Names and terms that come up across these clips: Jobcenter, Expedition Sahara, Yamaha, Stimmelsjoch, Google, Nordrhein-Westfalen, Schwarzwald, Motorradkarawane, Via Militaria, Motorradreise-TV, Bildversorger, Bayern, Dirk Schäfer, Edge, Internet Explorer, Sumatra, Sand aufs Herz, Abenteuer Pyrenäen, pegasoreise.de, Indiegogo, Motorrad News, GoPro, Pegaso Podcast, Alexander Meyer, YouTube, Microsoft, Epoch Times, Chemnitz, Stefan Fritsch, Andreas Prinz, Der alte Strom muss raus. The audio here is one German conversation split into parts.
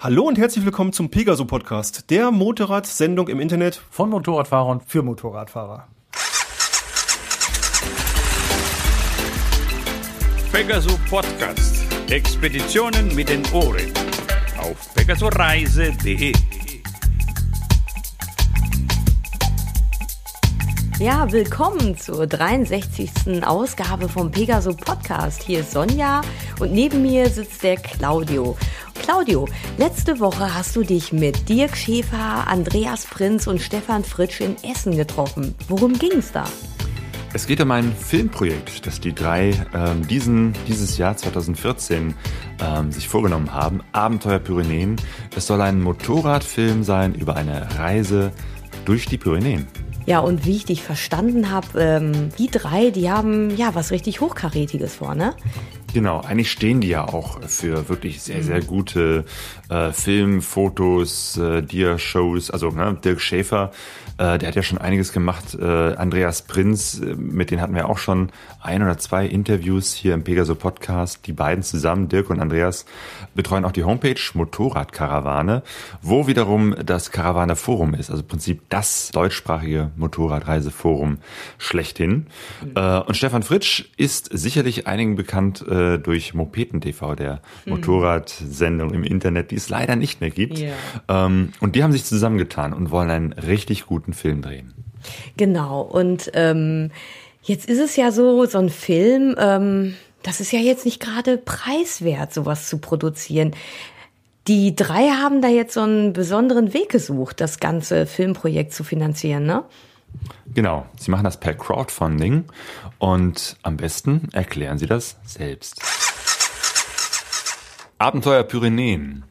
Hallo und herzlich willkommen zum Pegaso Podcast, der Motorradsendung im Internet von Motorradfahrern für Motorradfahrer. Pegaso Podcast. Expeditionen mit den Ohren auf pegasoreise.de. Ja, willkommen zur 63. Ausgabe vom Pegaso Podcast. Hier ist Sonja und neben mir sitzt der Claudio. Claudio, letzte Woche hast du dich mit Dirk Schäfer, Andreas Prinz und Stefan Fritsch in Essen getroffen. Worum ging's da? Es geht um ein Filmprojekt, das die drei dieses Jahr 2014 sich vorgenommen haben. Abenteuer Pyrenäen. Es soll ein Motorradfilm sein über eine Reise durch die Pyrenäen. Ja, und wie ich dich verstanden habe, die drei, die haben ja was richtig Hochkarätiges vor, ne? Genau, eigentlich stehen die ja auch für wirklich sehr, sehr gute Film-, Fotos, Dia-Shows. Also ne, Dirk Schäfer, der hat ja schon einiges gemacht. Andreas Prinz, mit denen hatten wir auch schon ein oder zwei Interviews hier im Pegaso Podcast. Die beiden zusammen, Dirk und Andreas, betreuen auch die Homepage Motorradkarawane, wo wiederum das Karawane Forum ist. Also im Prinzip das deutschsprachige Motorradreiseforum schlechthin. Und Stefan Fritsch ist sicherlich einigen bekannt durch Mopeten TV, der Motorradsendung im Internet, die es leider nicht mehr gibt. Yeah. Und die haben sich zusammengetan und wollen einen richtig guten Film drehen. Genau. Und jetzt ist es ja so ein Film, das ist ja jetzt nicht gerade preiswert, sowas zu produzieren. Die drei haben da jetzt so einen besonderen Weg gesucht, das ganze Filmprojekt zu finanzieren, ne? Genau, sie machen das per Crowdfunding und am besten erklären sie das selbst. Abenteuer Pyrenäen.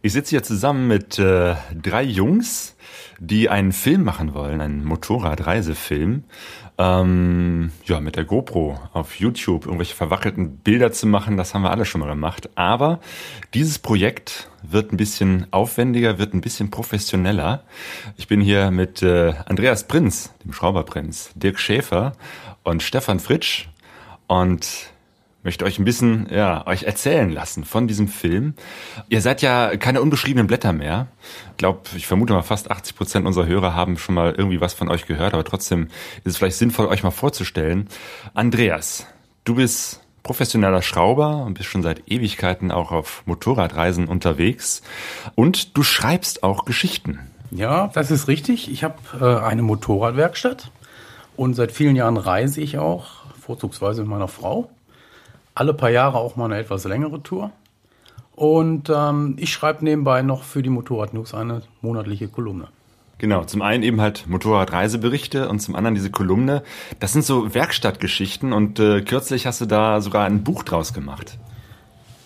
Ich sitze hier zusammen mit drei Jungs, die einen Film machen wollen, einen Motorradreisefilm. Ja, mit der GoPro auf YouTube irgendwelche verwackelten Bilder zu machen, das haben wir alle schon mal gemacht. Aber dieses Projekt wird ein bisschen aufwendiger, wird ein bisschen professioneller. Ich bin hier mit Andreas Prinz, dem Schrauberprinz, Dirk Schäfer und Stefan Fritsch und möchte euch ein bisschen, ja, euch erzählen lassen von diesem Film. Ihr seid ja keine unbeschriebenen Blätter mehr. Ich vermute mal, fast 80% unserer Hörer haben schon mal irgendwie was von euch gehört, aber trotzdem ist es vielleicht sinnvoll, euch mal vorzustellen. Andreas, du bist professioneller Schrauber und bist schon seit Ewigkeiten auch auf Motorradreisen unterwegs und du schreibst auch Geschichten. Ja, das ist richtig. Ich habe eine Motorradwerkstatt und seit vielen Jahren reise ich auch, vorzugsweise mit meiner Frau. Alle paar Jahre auch mal eine etwas längere Tour. Und ich schreibe nebenbei noch für die Motorrad News eine monatliche Kolumne. Genau, zum einen eben halt Motorradreiseberichte und zum anderen diese Kolumne. Das sind so Werkstattgeschichten und kürzlich hast du da sogar ein Buch draus gemacht.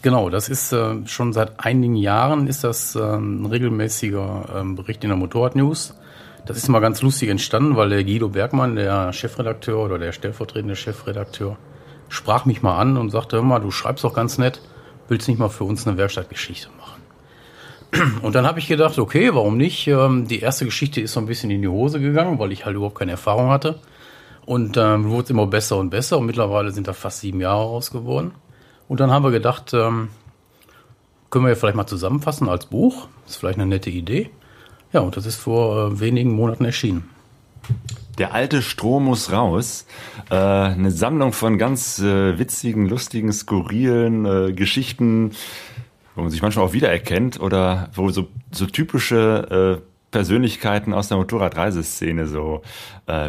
Genau, das ist schon seit einigen Jahren ist das ein regelmäßiger Bericht in der Motorrad News. Das ist mal ganz lustig entstanden, weil der Guido Bergmann, der Chefredakteur oder der stellvertretende Chefredakteur, sprach mich mal an und sagte, hör mal, du schreibst doch ganz nett, willst nicht mal für uns eine Werkstattgeschichte machen? Und dann habe ich gedacht, okay, warum nicht? Die erste Geschichte ist so ein bisschen in die Hose gegangen, weil ich halt überhaupt keine Erfahrung hatte. Und wurde es immer besser und besser und mittlerweile sind da fast 7 Jahre raus geworden. Und dann haben wir gedacht, können wir ja vielleicht mal zusammenfassen als Buch, ist vielleicht eine nette Idee. Ja, und das ist vor wenigen Monaten erschienen. Der alte Strom muss raus. Eine Sammlung von ganz witzigen, lustigen, skurrilen Geschichten, wo man sich manchmal auch wiedererkennt oder wo so typische Persönlichkeiten aus der Motorradreiseszene so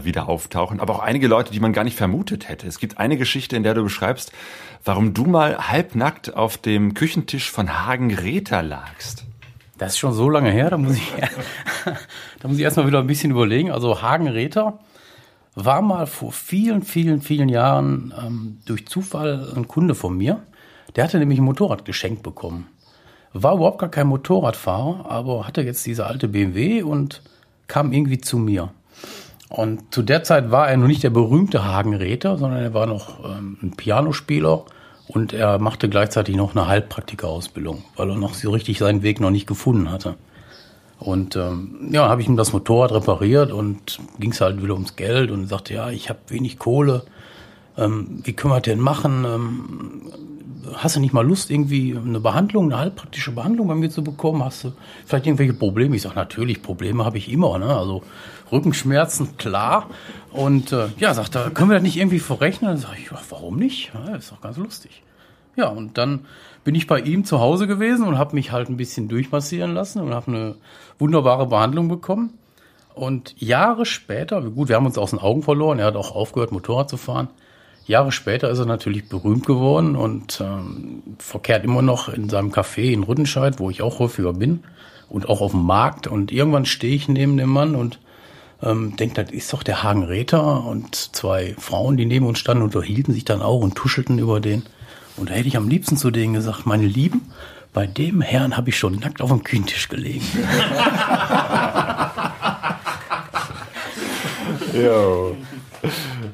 wieder auftauchen. Aber auch einige Leute, die man gar nicht vermutet hätte. Es gibt eine Geschichte, in der du beschreibst, warum du mal halbnackt auf dem Küchentisch von Hagen Rether lagst. Das ist schon so lange her, da muss ich erstmal wieder ein bisschen überlegen. Also Hagen Rether war mal vor vielen, vielen, vielen Jahren durch Zufall ein Kunde von mir. Der hatte nämlich ein Motorrad geschenkt bekommen. War überhaupt gar kein Motorradfahrer, aber hatte jetzt diese alte BMW und kam irgendwie zu mir. Und zu der Zeit war er noch nicht der berühmte Hagen Rether, sondern er war noch ein Pianospieler. Und er machte gleichzeitig noch eine Heilpraktiker-Ausbildung, weil er noch so richtig seinen Weg noch nicht gefunden hatte. Und ja, habe ich ihm das Motorrad repariert und ging es halt wieder ums Geld und sagte, ja, ich habe wenig Kohle. Wie können wir das denn machen? hast du nicht mal Lust, irgendwie eine Behandlung, eine halbpraktische Behandlung bei mir zu bekommen? Hast du vielleicht irgendwelche Probleme? Ich sage, natürlich, Probleme habe ich immer, ne? Also Rückenschmerzen, klar. Und ja, sagt er, können wir das nicht irgendwie verrechnen? Dann sage ich, ja, warum nicht? Ja, ist doch ganz lustig. Ja, und dann bin ich bei ihm zu Hause gewesen und habe mich halt ein bisschen durchmassieren lassen und habe eine wunderbare Behandlung bekommen. Und Jahre später, gut, wir haben uns aus den Augen verloren, er hat auch aufgehört, Motorrad zu fahren. Jahre später ist er natürlich berühmt geworden und verkehrt immer noch in seinem Café in Rüttenscheid, wo ich auch häufiger bin und auch auf dem Markt. Und irgendwann stehe ich neben dem Mann und denke, das ist doch der Hagen Rether. Und zwei Frauen, die neben uns standen, unterhielten sich dann auch und tuschelten über den. Und da hätte ich am liebsten zu denen gesagt, meine Lieben, bei dem Herrn habe ich schon nackt auf dem Küchentisch gelegen. Jo.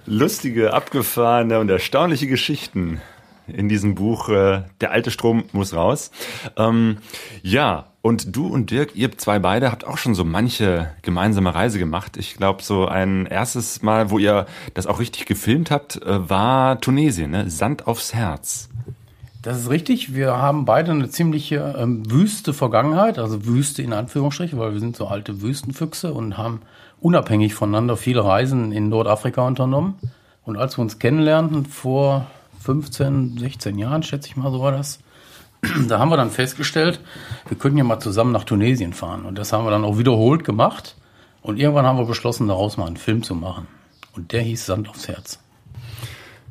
Lustige, abgefahrene und erstaunliche Geschichten in diesem Buch Der alte Strom muss raus. Ja, und du und Dirk, ihr zwei beide habt auch schon so manche gemeinsame Reise gemacht. Ich glaube, so ein erstes Mal, wo ihr das auch richtig gefilmt habt, war Tunesien, ne? Sand aufs Herz. Das ist richtig. Wir haben beide eine ziemliche wüste Vergangenheit, also Wüste in Anführungsstrichen, weil wir sind so alte Wüstenfüchse und haben unabhängig voneinander viele Reisen in Nordafrika unternommen. Und als wir uns kennenlernten, vor 15, 16 Jahren, schätze ich mal, so war das, da haben wir dann festgestellt, wir könnten ja mal zusammen nach Tunesien fahren. Und das haben wir dann auch wiederholt gemacht. Und irgendwann haben wir beschlossen, daraus mal einen Film zu machen. Und der hieß Sand aufs Herz.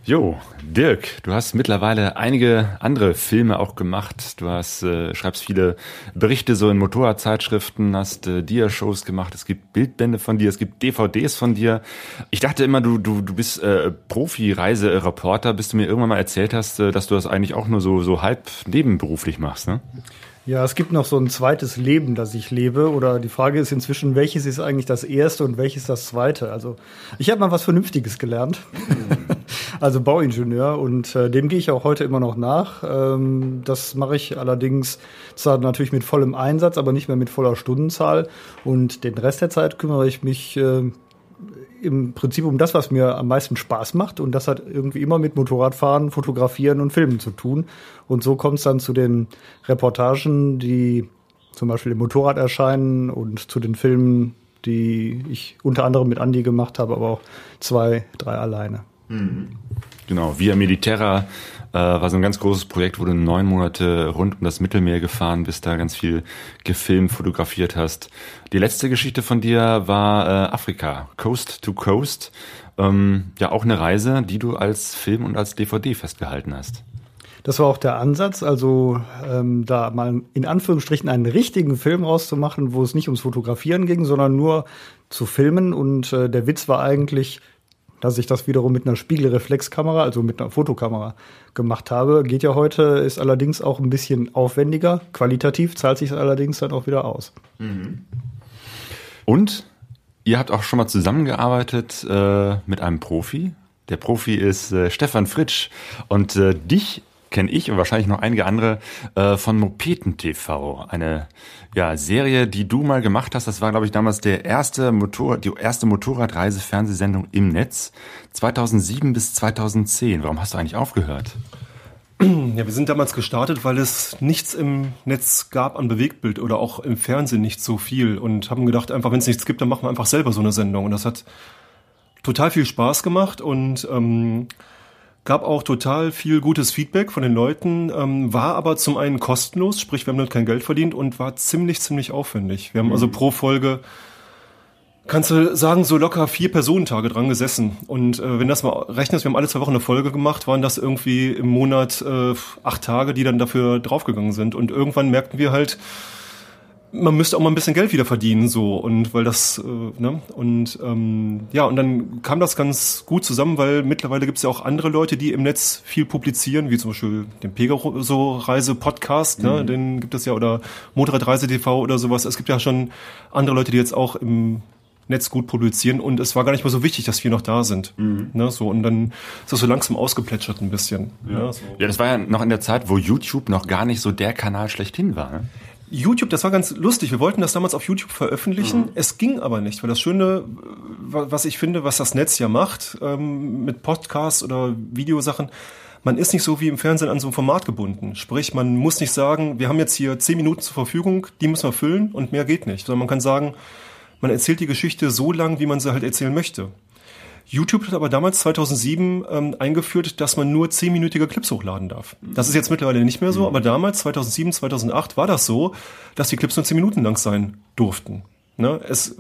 Jo, Dirk, du hast mittlerweile einige andere Filme auch gemacht. Du hast, schreibst viele Berichte so in Motorradzeitschriften, hast Dia-Shows gemacht, es gibt Bildbände von dir, es gibt DVDs von dir. Ich dachte immer, du bist Profi-Reisereporter, bis du mir irgendwann mal erzählt hast, dass du das eigentlich auch nur so halb nebenberuflich machst, ne? Ja, es gibt noch so ein zweites Leben, das ich lebe. Oder die Frage ist inzwischen, welches ist eigentlich das erste und welches das zweite? Also ich habe mal was Vernünftiges gelernt, also Bauingenieur, und dem gehe ich auch heute immer noch nach. Das mache ich allerdings zwar natürlich mit vollem Einsatz, aber nicht mehr mit voller Stundenzahl. Und den Rest der Zeit kümmere ich mich im Prinzip um das, was mir am meisten Spaß macht. Und das hat irgendwie immer mit Motorradfahren, Fotografieren und Filmen zu tun. Und so kommt es dann zu den Reportagen, die zum Beispiel im Motorrad erscheinen, und zu den Filmen, die ich unter anderem mit Andi gemacht habe, aber auch 2, 3 alleine. Mhm. Genau, Via Militaria war so ein ganz großes Projekt, wo du 9 Monate rund um das Mittelmeer gefahren bist, da ganz viel gefilmt, fotografiert hast. Die letzte Geschichte von dir war Afrika, Coast to Coast. Ja, auch eine Reise, die du als Film und als DVD festgehalten hast. Das war auch der Ansatz, also da mal in Anführungsstrichen einen richtigen Film rauszumachen, wo es nicht ums Fotografieren ging, sondern nur zu filmen. Und der Witz war eigentlich, dass ich das wiederum mit einer Spiegelreflexkamera, also mit einer Fotokamera gemacht habe. Geht ja heute, ist allerdings auch ein bisschen aufwendiger. Qualitativ zahlt sich allerdings dann auch wieder aus. Mhm. Und ihr habt auch schon mal zusammengearbeitet mit einem Profi. Der Profi ist Stefan Fritsch. Und dich kenne ich und wahrscheinlich noch einige andere von Mopeten TV. Eine Serie, die du mal gemacht hast. Das war, glaube ich, damals die erste Motorradreise-Fernsehsendung im Netz. 2007 bis 2010. Warum hast du eigentlich aufgehört? Ja, wir sind damals gestartet, weil es nichts im Netz gab an Bewegtbild oder auch im Fernsehen nicht so viel. Und haben gedacht, einfach wenn es nichts gibt, dann machen wir einfach selber so eine Sendung. Und das hat total viel Spaß gemacht und gab auch total viel gutes Feedback von den Leuten, war aber zum einen kostenlos, sprich wir haben dort kein Geld verdient, und war ziemlich aufwendig. Wir haben also pro Folge, kannst du sagen, so locker 4 Personentage dran gesessen. Und wenn das mal rechnest, wir haben alle 2 Wochen eine Folge gemacht, waren das irgendwie im Monat 8 Tage, die dann dafür draufgegangen sind. Und irgendwann merkten wir halt, man müsste auch mal ein bisschen Geld wieder verdienen, so, und weil das, ne, und ja, und dann kam das ganz gut zusammen, weil mittlerweile gibt es ja auch andere Leute, die im Netz viel publizieren, wie zum Beispiel den Pegaso-Reise-Podcast, ne, den gibt es ja, oder Motorradreise-TV oder sowas. Es gibt ja schon andere Leute, die jetzt auch im Netz gut publizieren, und es war gar nicht mal so wichtig, dass wir noch da sind. Mhm. Ne, so, und dann ist das so langsam ausgeplätschert ein bisschen. Ja. Ne, so. Ja, das war ja noch in der Zeit, wo YouTube noch gar nicht so der Kanal schlechthin war, ne? YouTube, das war ganz lustig. Wir wollten das damals auf YouTube veröffentlichen. Mhm. Es ging aber nicht, weil das Schöne, was ich finde, was das Netz ja macht, mit Podcasts oder Videosachen, man ist nicht so wie im Fernsehen an so ein Format gebunden. Sprich, man muss nicht sagen, wir haben jetzt hier 10 Minuten zur Verfügung, die müssen wir füllen und mehr geht nicht. Sondern man kann sagen, man erzählt die Geschichte so lang, wie man sie halt erzählen möchte. YouTube hat aber damals 2007 eingeführt, dass man nur 10-minütige Clips hochladen darf. Das ist jetzt mittlerweile nicht mehr so, aber damals, 2007, 2008, war das so, dass die Clips nur 10 Minuten lang sein durften. Ne? Es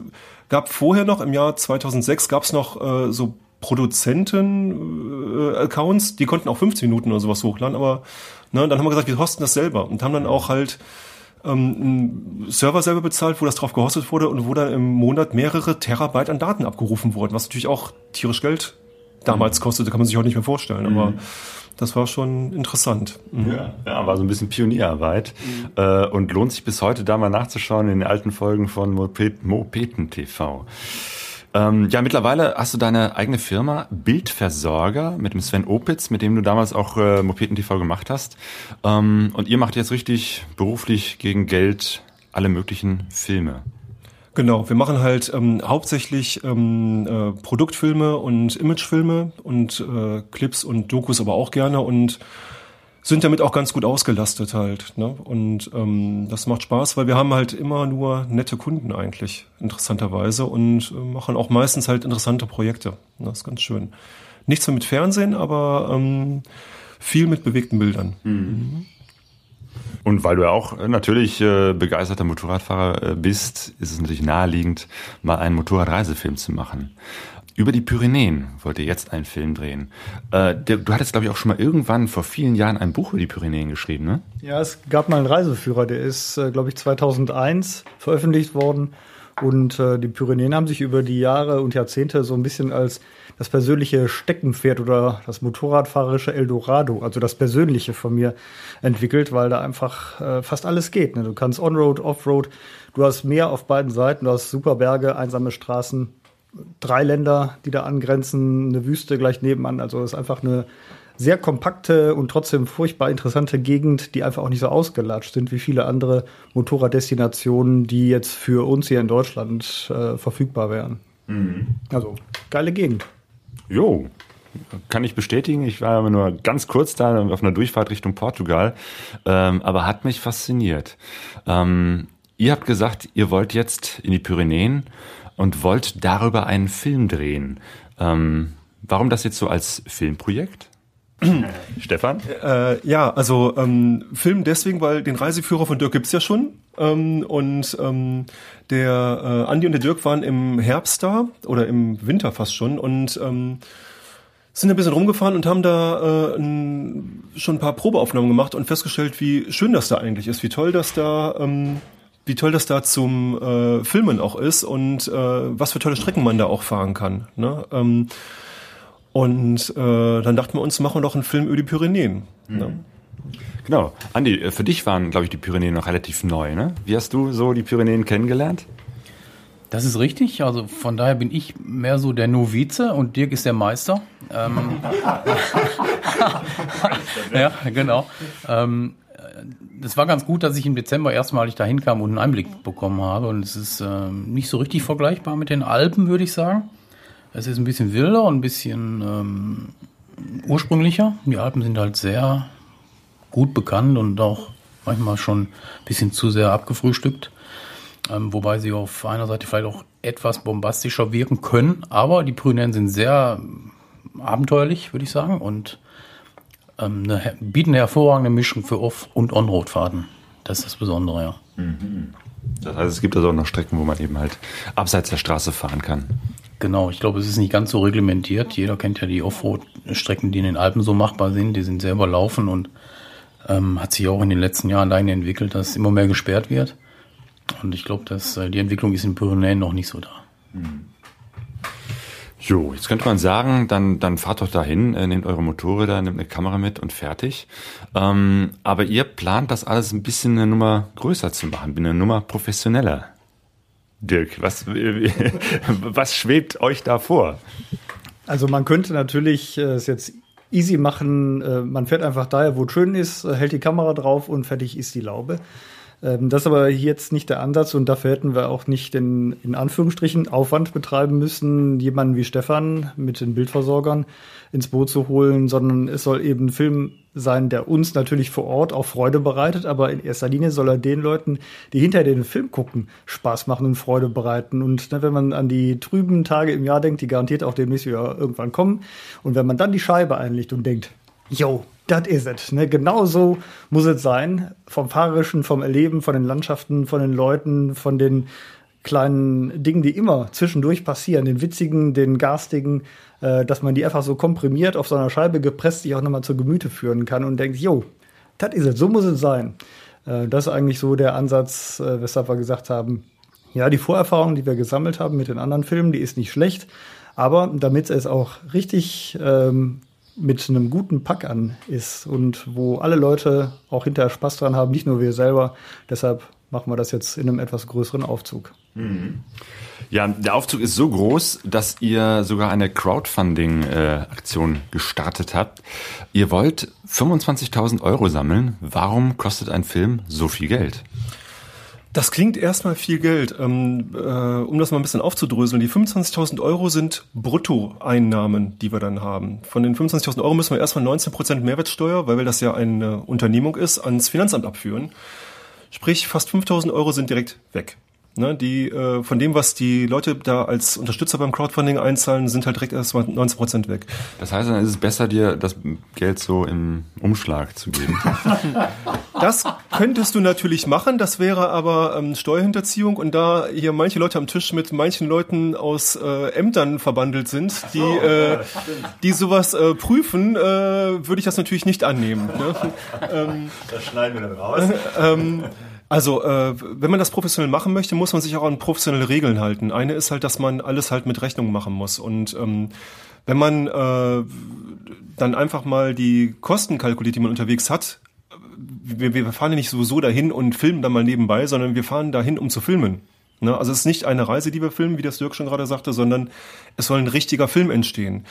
gab vorher noch, im Jahr 2006 gab es noch so Produzenten-Accounts, die konnten auch 15 Minuten oder sowas hochladen, aber ne, dann haben wir gesagt, wir hosten das selber und haben dann auch halt einen Server selber bezahlt, wo das drauf gehostet wurde und wo dann im Monat mehrere Terabyte an Daten abgerufen wurden, was natürlich auch tierisch Geld damals kostete, kann man sich heute nicht mehr vorstellen, aber das war schon interessant. Ja, war so ein bisschen Pionierarbeit und lohnt sich bis heute da mal nachzuschauen in den alten Folgen von Mopeten TV. Ja, mittlerweile hast du deine eigene Firma Bildversorger mit dem Sven Opitz, mit dem du damals auch Mopeten TV gemacht hast. Und ihr macht jetzt richtig beruflich gegen Geld alle möglichen Filme. Genau, wir machen halt hauptsächlich Produktfilme und Imagefilme und Clips und Dokus aber auch gerne und sind damit auch ganz gut ausgelastet halt. Ne? Und das macht Spaß, weil wir haben halt immer nur nette Kunden eigentlich, interessanterweise. Und machen auch meistens halt interessante Projekte. Das ist ganz schön. Nichts mehr mit Fernsehen, aber viel mit bewegten Bildern. Mhm. Und weil du ja auch natürlich begeisterter Motorradfahrer bist, ist es natürlich naheliegend, mal einen Motorradreisefilm zu machen. Über die Pyrenäen wollt ihr jetzt einen Film drehen. Du hattest, glaube ich, auch schon mal irgendwann vor vielen Jahren ein Buch über die Pyrenäen geschrieben, ne? Ja, es gab mal einen Reiseführer, der ist, glaube ich, 2001 veröffentlicht worden. Und die Pyrenäen haben sich über die Jahre und Jahrzehnte so ein bisschen als das persönliche Steckenpferd oder das motorradfahrerische Eldorado, also das Persönliche von mir, entwickelt, weil da einfach fast alles geht. Ne? Du kannst Onroad, Offroad, du hast Meer auf beiden Seiten, du hast super Berge, einsame Straßen, 3 Länder, die da angrenzen, eine Wüste gleich nebenan. Also es ist einfach eine sehr kompakte und trotzdem furchtbar interessante Gegend, die einfach auch nicht so ausgelatscht sind wie viele andere Motorraddestinationen, die jetzt für uns hier in Deutschland verfügbar wären. Mhm. Also, geile Gegend. Jo, kann ich bestätigen. Ich war aber nur ganz kurz da auf einer Durchfahrt Richtung Portugal, aber hat mich fasziniert. Ihr habt gesagt, ihr wollt jetzt in die Pyrenäen und wollt darüber einen Film drehen. Warum das jetzt so als Filmprojekt? Stefan? Film deswegen, weil den Reiseführer von Dirk gibt's ja schon. Der Andi und der Dirk waren im Herbst da oder im Winter fast schon und sind ein bisschen rumgefahren und haben da schon ein paar Probeaufnahmen gemacht und festgestellt, wie schön das da eigentlich ist, wie toll das da zum Filmen auch ist und was für tolle Strecken man da auch fahren kann. Ne? Dann dachten wir uns, machen wir doch einen Film über die Pyrenäen. Mhm. Ne? Genau. Andi, für dich waren, glaube ich, die Pyrenäen noch relativ neu. Ne? Wie hast du so die Pyrenäen kennengelernt? Das ist richtig. Also von daher bin ich mehr so der Novize und Dirk ist der Meister. Ja, genau. Das war ganz gut, dass ich im Dezember erstmalig dahin kam und einen Einblick bekommen habe. Und es ist nicht so richtig vergleichbar mit den Alpen, würde ich sagen. Es ist ein bisschen wilder und ein bisschen ursprünglicher. Die Alpen sind halt sehr gut bekannt und auch manchmal schon ein bisschen zu sehr abgefrühstückt. Wobei sie auf einer Seite vielleicht auch etwas bombastischer wirken können. Aber die Pyrenäen sind sehr abenteuerlich, würde ich sagen. Und bieten eine hervorragende Mischung für Off- und On-Road-Fahrten. Das ist das Besondere, ja. Mhm. Das heißt, es gibt also auch noch Strecken, wo man eben halt abseits der Straße fahren kann. Genau, ich glaube, es ist nicht ganz so reglementiert. Jeder kennt ja die Offroad-Strecken, die in den Alpen so machbar sind. Die sind selber laufen und hat sich auch in den letzten Jahren dahin entwickelt, dass immer mehr gesperrt wird. Und ich glaube, dass die Entwicklung ist in Pyrenäen noch nicht so da. Mhm. Jo, jetzt könnte man sagen, dann fahrt doch dahin, nehmt eure Motorräder, nehmt eine Kamera mit und fertig. Aber ihr plant das alles ein bisschen eine Nummer größer zu machen, eine Nummer professioneller. Dirk, was schwebt euch da vor? Also man könnte natürlich es jetzt easy machen, man fährt einfach daher, wo es schön ist, hält die Kamera drauf und fertig ist die Laube. Das ist aber hier jetzt nicht der Ansatz und dafür hätten wir auch nicht den, in Anführungsstrichen, Aufwand betreiben müssen, jemanden wie Stefan mit den Bildversorgern ins Boot zu holen, sondern es soll eben ein Film sein, der uns natürlich vor Ort auch Freude bereitet, aber in erster Linie soll er den Leuten, die hinter den Film gucken, Spaß machen und Freude bereiten. Und ne, wenn man an die trüben Tage im Jahr denkt, die garantiert auch demnächst wieder irgendwann kommen, und wenn man dann die Scheibe einlegt und denkt, yo, das is it, ne? Genau so muss es sein, vom Fahrerischen, vom Erleben, von den Landschaften, von den Leuten, von den kleinen Dingen, die immer zwischendurch passieren, den witzigen, den garstigen, dass man die einfach so komprimiert auf so einer Scheibe gepresst sich auch nochmal zu Gemüte führen kann und denkt, jo, das ist es, so muss es sein. Das ist eigentlich so der Ansatz, weshalb wir gesagt haben, ja, die Vorerfahrung, die wir gesammelt haben mit den anderen Filmen, die ist nicht schlecht, aber damit es auch richtig mit einem guten Pack an ist und wo alle Leute auch hinterher Spaß dran haben, nicht nur wir selber, deshalb machen wir das jetzt in einem etwas größeren Aufzug. Mhm. Ja, der Aufzug ist so groß, dass ihr sogar eine Crowdfunding-Aktion gestartet habt. Ihr wollt 25.000 € sammeln. Warum kostet ein Film so viel Geld? Das klingt erstmal viel Geld. Um das mal ein bisschen aufzudröseln, die 25.000 € sind Bruttoeinnahmen, die wir dann haben. Von den 25.000 € müssen wir erstmal 19% Mehrwertsteuer, weil das ja eine Unternehmung ist, ans Finanzamt abführen. Sprich, fast 5.000 € sind direkt weg. Ne, die von dem, was die Leute da als Unterstützer beim Crowdfunding einzahlen, sind halt direkt erstmal 90% weg. Das heißt, dann ist es besser, dir das Geld so im Umschlag zu geben. Das könntest du natürlich machen, das wäre aber Steuerhinterziehung. Und da hier manche Leute am Tisch mit manchen Leuten aus Ämtern verbandelt sind, die sowas prüfen, würde ich das natürlich nicht annehmen. Ne? Das schneiden wir dann raus. Also, wenn man das professionell machen möchte, muss man sich auch an professionelle Regeln halten. Eine ist halt, dass man alles halt mit Rechnung machen muss. Und wenn man dann einfach mal die Kosten kalkuliert, die man unterwegs hat, wir fahren ja nicht sowieso dahin und filmen dann mal nebenbei, sondern wir fahren dahin, um zu filmen. Ne? Also es ist nicht eine Reise, die wir filmen, wie das Dirk schon gerade sagte, sondern es soll ein richtiger Film entstehen.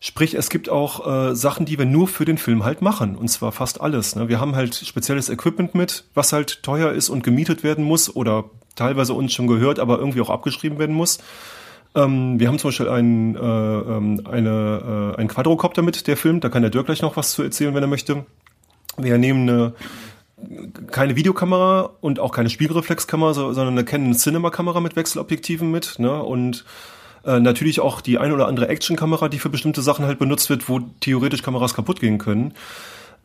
Sprich, es gibt auch Sachen, die wir nur für den Film halt machen. Und zwar fast alles. Ne? Wir haben halt spezielles Equipment mit, was halt teuer ist und gemietet werden muss oder teilweise uns schon gehört, aber irgendwie auch abgeschrieben werden muss. Wir haben zum Beispiel einen Quadrocopter mit, der filmt. Da kann der Dirk gleich noch was zu erzählen, wenn er möchte. Wir nehmen keine Videokamera und auch keine Spiegelreflexkamera, sondern eine Canon Cinema-Kamera mit Wechselobjektiven mit. Ne? Und natürlich auch die ein oder andere Actionkamera, die für bestimmte Sachen halt benutzt wird, wo theoretisch Kameras kaputt gehen können.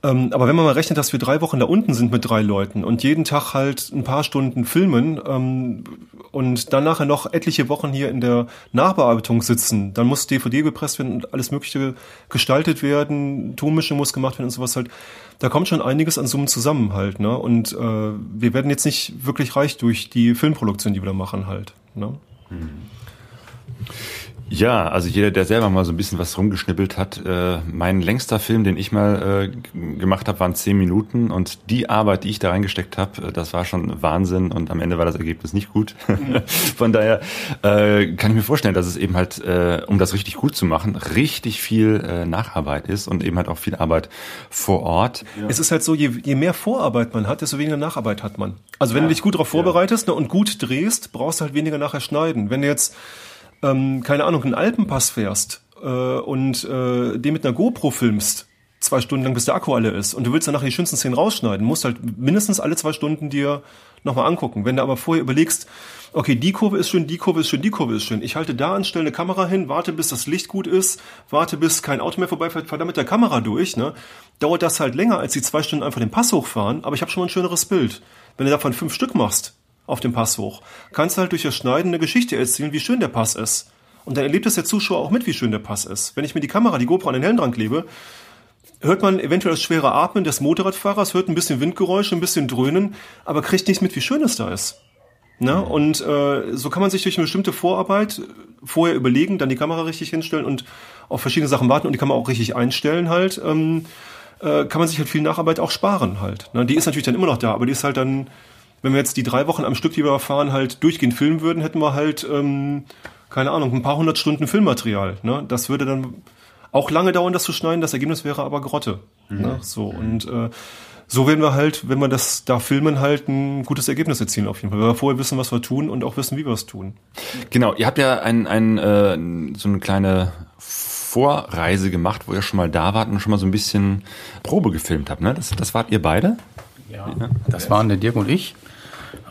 Aber wenn man mal rechnet, dass wir 3 Wochen da unten sind mit 3 Leuten und jeden Tag halt ein paar Stunden filmen und dann nachher noch etliche Wochen hier in der Nachbearbeitung sitzen, dann muss DVD gepresst werden und alles Mögliche gestaltet werden, Tonmischung muss gemacht werden und sowas halt. Da kommt schon einiges an Summen zusammen halt. Ne? Und wir werden jetzt nicht wirklich reich durch die Filmproduktion, die wir da machen halt. Ne? Mhm. Ja, also jeder, der selber mal so ein bisschen was rumgeschnippelt hat, mein längster Film, den ich mal gemacht habe, waren 10 Minuten und die Arbeit, die ich da reingesteckt habe, das war schon Wahnsinn und am Ende war das Ergebnis nicht gut. Von daher kann ich mir vorstellen, dass es eben halt, um das richtig gut zu machen, richtig viel Nacharbeit ist und eben halt auch viel Arbeit vor Ort. Ja. Es ist halt so, je mehr Vorarbeit man hat, desto weniger Nacharbeit hat man. Also wenn du dich gut darauf vorbereitest und gut drehst, brauchst du halt weniger nachher schneiden. Wenn du jetzt keine Ahnung, einen Alpenpass fährst und den mit einer GoPro filmst, 2 Stunden lang, bis der Akku alle ist, und du willst dann nachher die schönsten Szenen rausschneiden, musst halt mindestens alle 2 Stunden dir nochmal angucken. Wenn du aber vorher überlegst, okay, die Kurve ist schön, die Kurve ist schön, die Kurve ist schön, ich halte da an, stelle eine Kamera hin, warte, bis das Licht gut ist, warte, bis kein Auto mehr vorbeifährt, fahr da mit der Kamera durch, ne? Dauert das halt länger, als die 2 Stunden einfach den Pass hochfahren, aber ich habe schon mal ein schöneres Bild. Wenn du davon 5 Stück machst, auf dem Pass hoch, kannst du halt durch das Schneiden eine Geschichte erzählen, wie schön der Pass ist. Und dann erlebt es der Zuschauer auch mit, wie schön der Pass ist. Wenn ich mir die GoPro an den Helm dran klebe, hört man eventuell das schwere Atmen des Motorradfahrers, hört ein bisschen Windgeräusche, ein bisschen Dröhnen, aber kriegt nicht mit, wie schön es da ist. Na? Und so kann man sich durch eine bestimmte Vorarbeit vorher überlegen, dann die Kamera richtig hinstellen und auf verschiedene Sachen warten und die Kamera auch richtig einstellen halt, kann man sich halt viel Nacharbeit auch sparen halt. Na? Die ist natürlich dann immer noch da, aber die ist halt dann, wenn wir jetzt die 3 Wochen am Stück, die wir fahren, halt durchgehend filmen würden, hätten wir halt, keine Ahnung, ein paar hundert Stunden Filmmaterial. Ne? Das würde dann auch lange dauern, das zu schneiden. Das Ergebnis wäre aber Grotte. Mhm. Ne? So, und so werden wir halt, wenn wir das da filmen, halt ein gutes Ergebnis erzielen auf jeden Fall. Weil wir vorher wissen, was wir tun und auch wissen, wie wir es tun. Genau, ihr habt ja so eine kleine Vorreise gemacht, wo ihr schon mal da wart und schon mal so ein bisschen Probe gefilmt habt. Ne? Das wart ihr beide? Ja, das waren der Dirk und ich.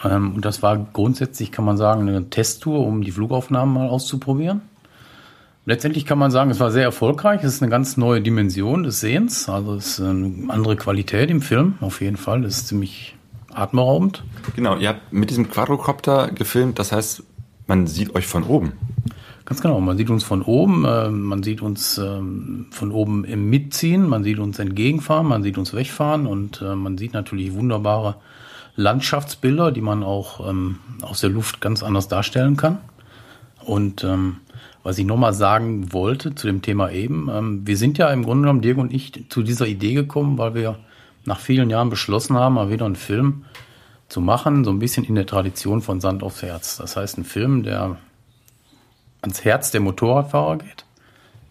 Und das war grundsätzlich, kann man sagen, eine Testtour, um die Flugaufnahmen mal auszuprobieren. Letztendlich kann man sagen, es war sehr erfolgreich. Es ist eine ganz neue Dimension des Sehens. Also es ist eine andere Qualität im Film, auf jeden Fall. Das ist ziemlich atemberaubend. Genau, ihr habt mit diesem Quadrocopter gefilmt. Das heißt, man sieht euch von oben. Ganz genau, man sieht uns von oben. Man sieht uns von oben im Mitziehen. Man sieht uns entgegenfahren, man sieht uns wegfahren. Und man sieht natürlich wunderbare Landschaftsbilder, die man auch aus der Luft ganz anders darstellen kann. Und was ich nochmal sagen wollte zu dem Thema eben, wir sind ja im Grunde genommen, Dirk und ich, zu dieser Idee gekommen, weil wir nach vielen Jahren beschlossen haben, mal wieder einen Film zu machen, so ein bisschen in der Tradition von Sand aufs Herz. Das heißt, ein Film, der ans Herz der Motorradfahrer geht,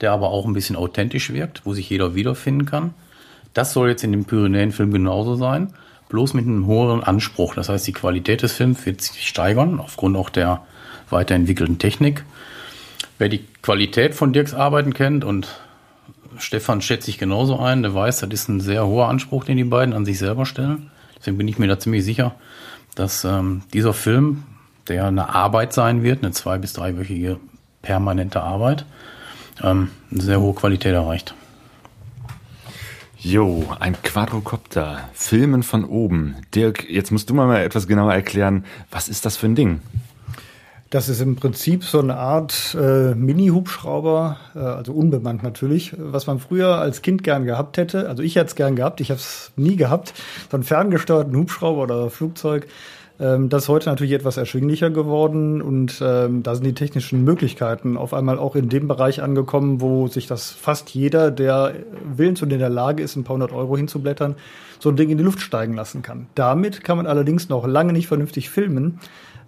der aber auch ein bisschen authentisch wirkt, wo sich jeder wiederfinden kann. Das soll jetzt in dem Pyrenäen-Film genauso sein, bloß mit einem höheren Anspruch. Das heißt, die Qualität des Films wird sich steigern, aufgrund auch der weiterentwickelten Technik. Wer die Qualität von Dirks Arbeiten kennt, und Stefan schätze ich genauso ein, der weiß, das ist ein sehr hoher Anspruch, den die beiden an sich selber stellen. Deswegen bin ich mir da ziemlich sicher, dass dieser Film, der eine Arbeit sein wird, eine 2- bis 3-wöchige permanente Arbeit, eine sehr hohe Qualität erreicht. Jo, ein Quadrocopter, Filmen von oben. Dirk, jetzt musst du mal etwas genauer erklären, was ist das für ein Ding? Das ist im Prinzip so eine Art Mini-Hubschrauber, also unbemannt natürlich, was man früher als Kind gern gehabt hätte. Also ich hätte es gern gehabt, ich habe es nie gehabt. So einen ferngesteuerten Hubschrauber oder Flugzeug. Das ist heute natürlich etwas erschwinglicher geworden und da sind die technischen Möglichkeiten auf einmal auch in dem Bereich angekommen, wo sich das fast jeder, der willens und in der Lage ist, ein paar hundert Euro hinzublättern, so ein Ding in die Luft steigen lassen kann. Damit kann man allerdings noch lange nicht vernünftig filmen.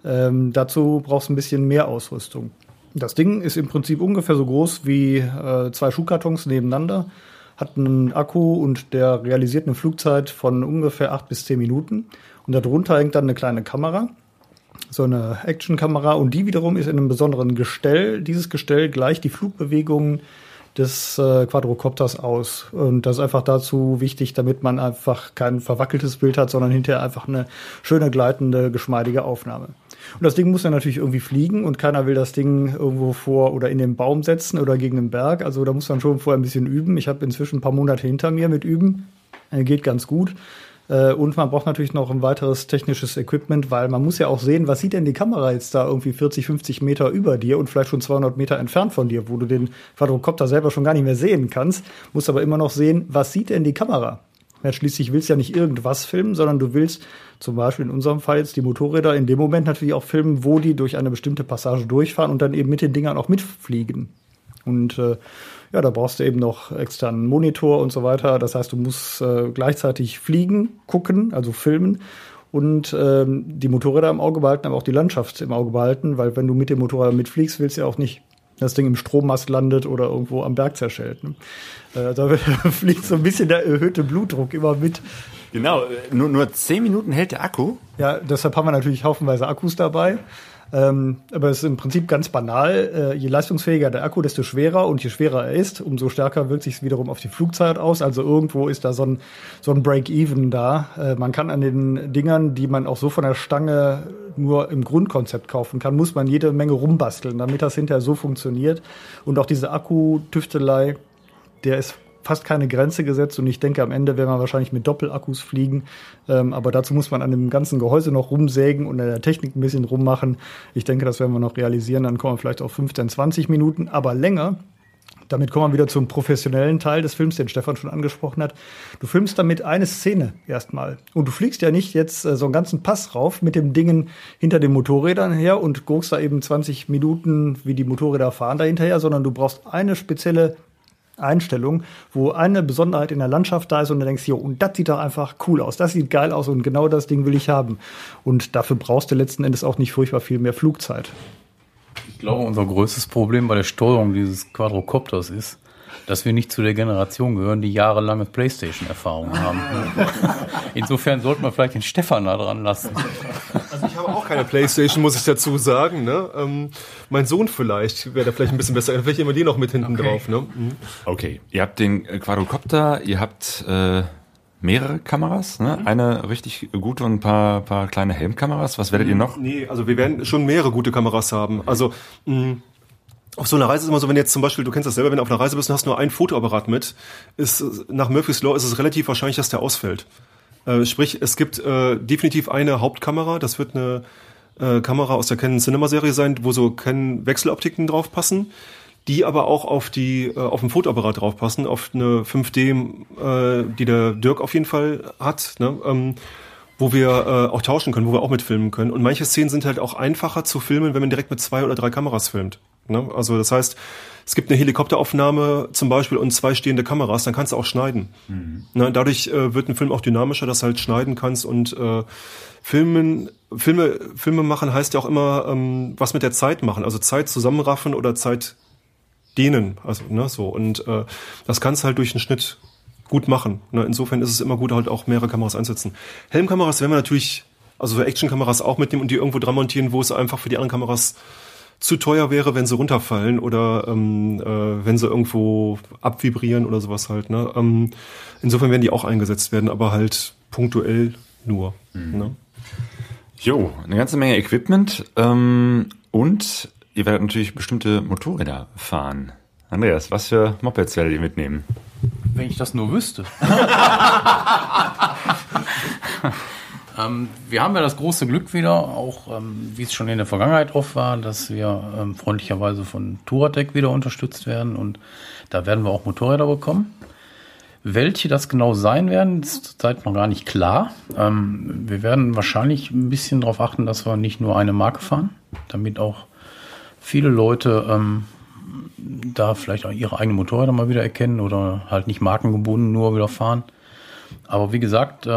Dazu brauchst du ein bisschen mehr Ausrüstung. Das Ding ist im Prinzip ungefähr so groß wie 2 Schuhkartons nebeneinander, hat einen Akku und der realisiert eine Flugzeit von ungefähr 8 bis 10 Minuten. Und darunter hängt dann eine kleine Kamera, so eine Actionkamera, und die wiederum ist in einem besonderen Gestell. Dieses Gestell gleicht die Flugbewegungen des Quadrocopters aus. Und das ist einfach dazu wichtig, damit man einfach kein verwackeltes Bild hat, sondern hinterher einfach eine schöne, gleitende, geschmeidige Aufnahme. Und das Ding muss ja natürlich irgendwie fliegen und keiner will das Ding irgendwo vor oder in den Baum setzen oder gegen den Berg. Also da muss man schon vorher ein bisschen üben. Ich habe inzwischen ein paar Monate hinter mir mit Üben. Geht ganz gut. Und man braucht natürlich noch ein weiteres technisches Equipment, weil man muss ja auch sehen, was sieht denn die Kamera jetzt da irgendwie 40, 50 Meter über dir und vielleicht schon 200 Meter entfernt von dir, wo du den Quadrocopter selber schon gar nicht mehr sehen kannst, musst aber immer noch sehen, was sieht denn die Kamera? Ja, schließlich willst du ja nicht irgendwas filmen, sondern du willst zum Beispiel in unserem Fall jetzt die Motorräder in dem Moment natürlich auch filmen, wo die durch eine bestimmte Passage durchfahren und dann eben mit den Dingern auch mitfliegen. Und ja, da brauchst du eben noch externen Monitor und so weiter. Das heißt, du musst gleichzeitig fliegen, gucken, also filmen und die Motorräder im Auge behalten, aber auch die Landschaft im Auge behalten, weil wenn du mit dem Motorrad mitfliegst, willst du ja auch nicht, das Ding im Strommast landet oder irgendwo am Berg zerschellt. Ne? Da fliegt so ein bisschen der erhöhte Blutdruck immer mit. Genau, nur 10 Minuten hält der Akku. Ja, deshalb haben wir natürlich haufenweise Akkus dabei. Aber es ist im Prinzip ganz banal. Je leistungsfähiger der Akku, desto schwerer. Und je schwerer er ist, umso stärker wirkt sich es wiederum auf die Flugzeit aus. Also irgendwo ist da so ein Break-Even da. Man kann an den Dingern, die man auch so von der Stange nur im Grundkonzept kaufen kann, muss man jede Menge rumbasteln, damit das hinterher so funktioniert. Und auch diese Akkutüftelei, der ist fast keine Grenze gesetzt und ich denke, am Ende werden wir wahrscheinlich mit Doppelakkus fliegen, aber dazu muss man an dem ganzen Gehäuse noch rumsägen und an der Technik ein bisschen rummachen. Ich denke, das werden wir noch realisieren, dann kommen wir vielleicht auf 15, 20 Minuten, aber länger. Damit kommen wir wieder zum professionellen Teil des Films, den Stefan schon angesprochen hat. Du filmst damit eine Szene erstmal. Und du fliegst ja nicht jetzt so einen ganzen Pass rauf mit dem Dingen hinter den Motorrädern her und guckst da eben 20 Minuten, wie die Motorräder fahren da hinterher, sondern du brauchst eine spezielle Einstellung, wo eine Besonderheit in der Landschaft da ist und du denkst, jo, und das sieht doch einfach cool aus, das sieht geil aus und genau das Ding will ich haben. Und dafür brauchst du letzten Endes auch nicht furchtbar viel mehr Flugzeit. Ich glaube, unser größtes Problem bei der Steuerung dieses Quadrocopters ist, dass wir nicht zu der Generation gehören, die jahrelange PlayStation-Erfahrung haben. Insofern sollte man vielleicht den Stefan da dran lassen. Also ich habe auch keine PlayStation, muss ich dazu sagen. Ne? Mein Sohn vielleicht, wäre da vielleicht ein bisschen besser. Vielleicht immer die noch mit hinten drauf. Ne? Mhm. Okay, ihr habt den Quadrocopter, ihr habt mehrere Kameras, ne? Eine richtig gute und ein paar kleine Helmkameras. Was werdet ihr noch? Nee, also wir werden schon mehrere gute Kameras haben. Also auf so einer Reise ist immer so, wenn jetzt zum Beispiel, du kennst das selber, wenn du auf einer Reise bist und hast nur ein Fotoapparat mit, ist nach Murphy's Law ist es relativ wahrscheinlich, dass der ausfällt. Sprich, es gibt definitiv eine Hauptkamera, das wird eine Kamera aus der Canon Cinema-Serie sein, wo so Canon Wechseloptiken drauf passen, die aber auch auf die auf dem Fotoapparat drauf passen, auf eine 5D, die der Dirk auf jeden Fall hat, ne? Wo wir auch tauschen können, wo wir auch mit filmen können. Und manche Szenen sind halt auch einfacher zu filmen, wenn man direkt mit 2 oder 3 Kameras filmt. Ne? Also das heißt, es gibt eine Helikopteraufnahme zum Beispiel und 2 stehende Kameras, dann kannst du auch schneiden. Mhm. Ne? Dadurch wird ein Film auch dynamischer, dass du halt schneiden kannst und Filme machen heißt ja auch immer was mit der Zeit machen, also Zeit zusammenraffen oder Zeit dehnen, also ne, so und das kannst du halt durch einen Schnitt gut machen. Ne? Insofern ist es immer gut, halt auch mehrere Kameras einsetzen. Helmkameras werden wir natürlich, also so Actionkameras auch mitnehmen und die irgendwo dran montieren, wo es einfach für die anderen Kameras zu teuer wäre, wenn sie runterfallen oder wenn sie irgendwo abvibrieren oder sowas halt. Ne? Insofern werden die auch eingesetzt werden, aber halt punktuell nur. Mhm. Ne? Jo, eine ganze Menge Equipment und ihr werdet natürlich bestimmte Motorräder fahren. Andreas, was für Mopeds werdet ihr mitnehmen? Wenn ich das nur wüsste. Wir haben ja das große Glück wieder, auch wie es schon in der Vergangenheit oft war, dass wir freundlicherweise von Touratec wieder unterstützt werden und da werden wir auch Motorräder bekommen. Welche das genau sein werden, ist zurzeit noch gar nicht klar. Wir werden wahrscheinlich ein bisschen darauf achten, dass wir nicht nur eine Marke fahren, damit auch viele Leute da vielleicht auch ihre eigenen Motorräder mal wieder erkennen oder halt nicht markengebunden nur wieder fahren. Aber wie gesagt,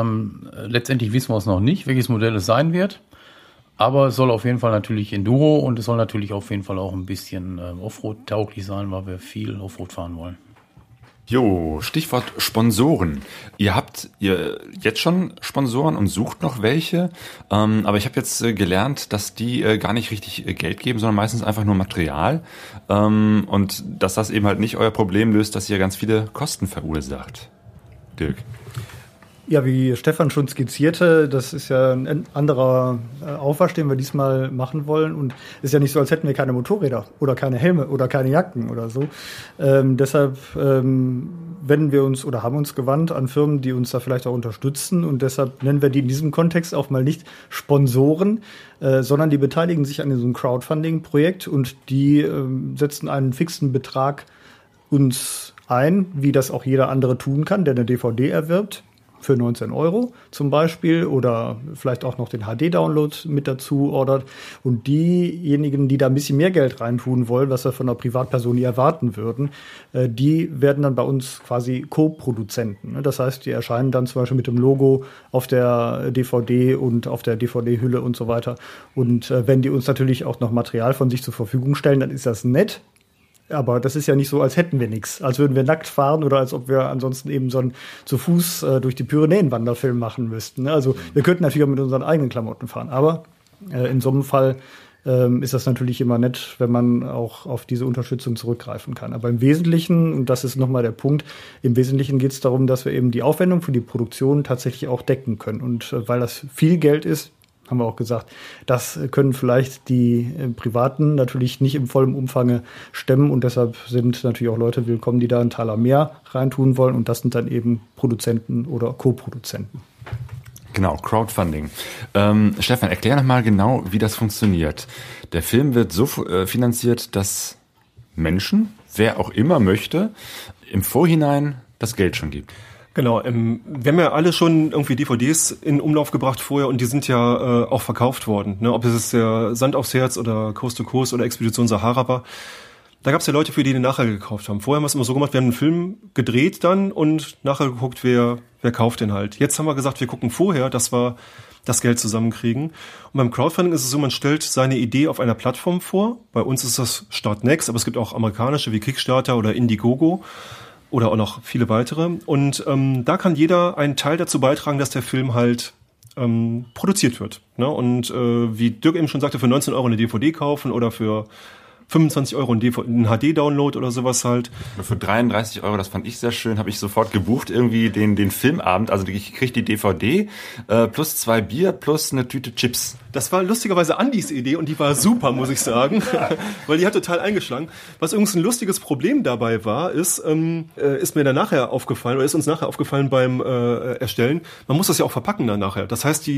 letztendlich wissen wir es noch nicht, welches Modell es sein wird. Aber es soll auf jeden Fall natürlich Enduro und es soll natürlich auf jeden Fall auch ein bisschen Offroad-tauglich sein, weil wir viel Offroad fahren wollen. Jo, Stichwort Sponsoren. Ihr habt jetzt schon Sponsoren und sucht noch welche, aber ich habe jetzt gelernt, dass die gar nicht richtig Geld geben, sondern meistens einfach nur Material und dass das eben halt nicht euer Problem löst, dass ihr ganz viele Kosten verursacht. Dirk? Ja, wie Stefan schon skizzierte, das ist ja ein anderer Aufwasch, den wir diesmal machen wollen. Und es ist ja nicht so, als hätten wir keine Motorräder oder keine Helme oder keine Jacken oder so. Deshalb wenden wir uns oder haben uns gewandt an Firmen, die uns da vielleicht auch unterstützen. Und deshalb nennen wir die in diesem Kontext auch mal nicht Sponsoren, sondern die beteiligen sich an so einem Crowdfunding-Projekt und die setzen einen fixen Betrag uns ein, wie das auch jeder andere tun kann, der eine DVD erwirbt. Für 19 Euro zum Beispiel oder vielleicht auch noch den HD-Download mit dazu ordert. Und diejenigen, die da ein bisschen mehr Geld reintun wollen, was wir von einer Privatperson nie erwarten würden, die werden dann bei uns quasi Co-Produzenten. Das heißt, die erscheinen dann zum Beispiel mit dem Logo auf der DVD und auf der DVD-Hülle und so weiter. Und wenn die uns natürlich auch noch Material von sich zur Verfügung stellen, dann ist das nett. Aber das ist ja nicht so, als hätten wir nichts, als würden wir nackt fahren oder als ob wir ansonsten eben so einen zu Fuß durch die Pyrenäen-Wanderfilm machen müssten. Also wir könnten natürlich auch mit unseren eigenen Klamotten fahren. Aber in so einem Fall ist das natürlich immer nett, wenn man auch auf diese Unterstützung zurückgreifen kann. Aber im Wesentlichen, und das ist nochmal der Punkt, im Wesentlichen geht es darum, dass wir eben die Aufwendung für die Produktion tatsächlich auch decken können. Und weil das viel Geld ist, haben wir auch gesagt, das können vielleicht die Privaten natürlich nicht im vollen Umfange stemmen und deshalb sind natürlich auch Leute willkommen, die da einen Taler mehr reintun wollen und das sind dann eben Produzenten oder Co-Produzenten. Genau, Crowdfunding. Stefan, erklär nochmal genau, wie das funktioniert. Der Film wird so finanziert, dass Menschen, wer auch immer möchte, im Vorhinein das Geld schon gibt. Genau, wir haben ja alle schon irgendwie DVDs in Umlauf gebracht vorher und die sind ja auch verkauft worden. Ne? Ob es der Sand aufs Herz oder Coast to Coast oder Expedition Sahara war. Da gab es ja Leute, für die den nachher gekauft haben. Vorher haben wir es immer so gemacht, wir haben einen Film gedreht dann und nachher geguckt, wer kauft den halt. Jetzt haben wir gesagt, wir gucken vorher, dass wir das Geld zusammenkriegen. Und beim Crowdfunding ist es so, man stellt seine Idee auf einer Plattform vor. Bei uns ist das Startnext, aber es gibt auch amerikanische wie Kickstarter oder Indiegogo oder auch noch viele weitere. Und da kann jeder einen Teil dazu beitragen, dass der Film halt produziert wird. Ne? Und wie Dirk eben schon sagte, für 19 Euro eine DVD kaufen oder für 25 Euro ein HD-Download oder sowas halt. Für 33 Euro, das fand ich sehr schön, habe ich sofort gebucht, irgendwie den Filmabend. Also ich kriege die DVD plus 2 Bier plus eine Tüte Chips. Das war lustigerweise Andis Idee und die war super, muss ich sagen, weil die hat total eingeschlagen. Was übrigens ein lustiges Problem dabei war, ist mir dann nachher aufgefallen oder ist uns nachher aufgefallen beim Erstellen, man muss das ja auch verpacken dann nachher. Das heißt,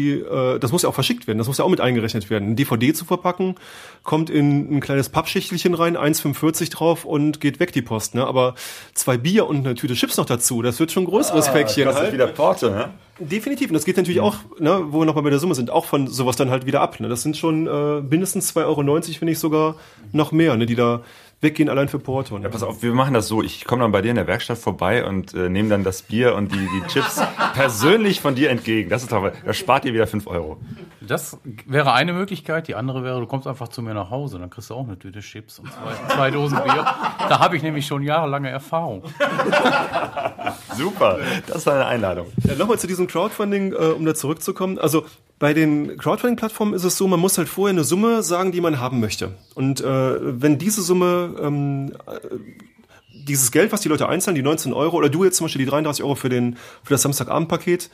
das muss ja auch verschickt werden, das muss ja auch mit eingerechnet werden. Eine DVD zu verpacken, kommt in ein kleines Pappschild rein, 1,45 drauf und geht weg die Post, ne? Aber 2 Bier und eine Tüte Chips noch dazu, das wird schon ein größeres Päckchen. Das ist halt wieder Porte, ne? Definitiv. Und das geht natürlich auch, ne, wo wir nochmal bei der Summe sind, auch von sowas dann halt wieder ab. Ne? Das sind schon mindestens 2,90 Euro, finde ich sogar noch mehr, ne, die da weggehen allein für Porto. Ja, pass auf, wir machen das so. Ich komme dann bei dir in der Werkstatt vorbei und nehme dann das Bier und die Chips persönlich von dir entgegen. Das ist doch, das spart dir wieder 5 Euro. Das wäre eine Möglichkeit. Die andere wäre, du kommst einfach zu mir nach Hause. Dann kriegst du auch eine Tüte Chips und zwei Dosen Bier. Da habe ich nämlich schon jahrelange Erfahrung. Super, das ist eine Einladung. Ja, nochmal zu diesem Crowdfunding, um da zurückzukommen. Also bei den Crowdfunding-Plattformen ist es so, man muss halt vorher eine Summe sagen, die man haben möchte. Und wenn diese Summe, dieses Geld, was die Leute einzahlen, die 19 Euro, oder du jetzt zum Beispiel die 33 Euro für das Samstagabendpaket,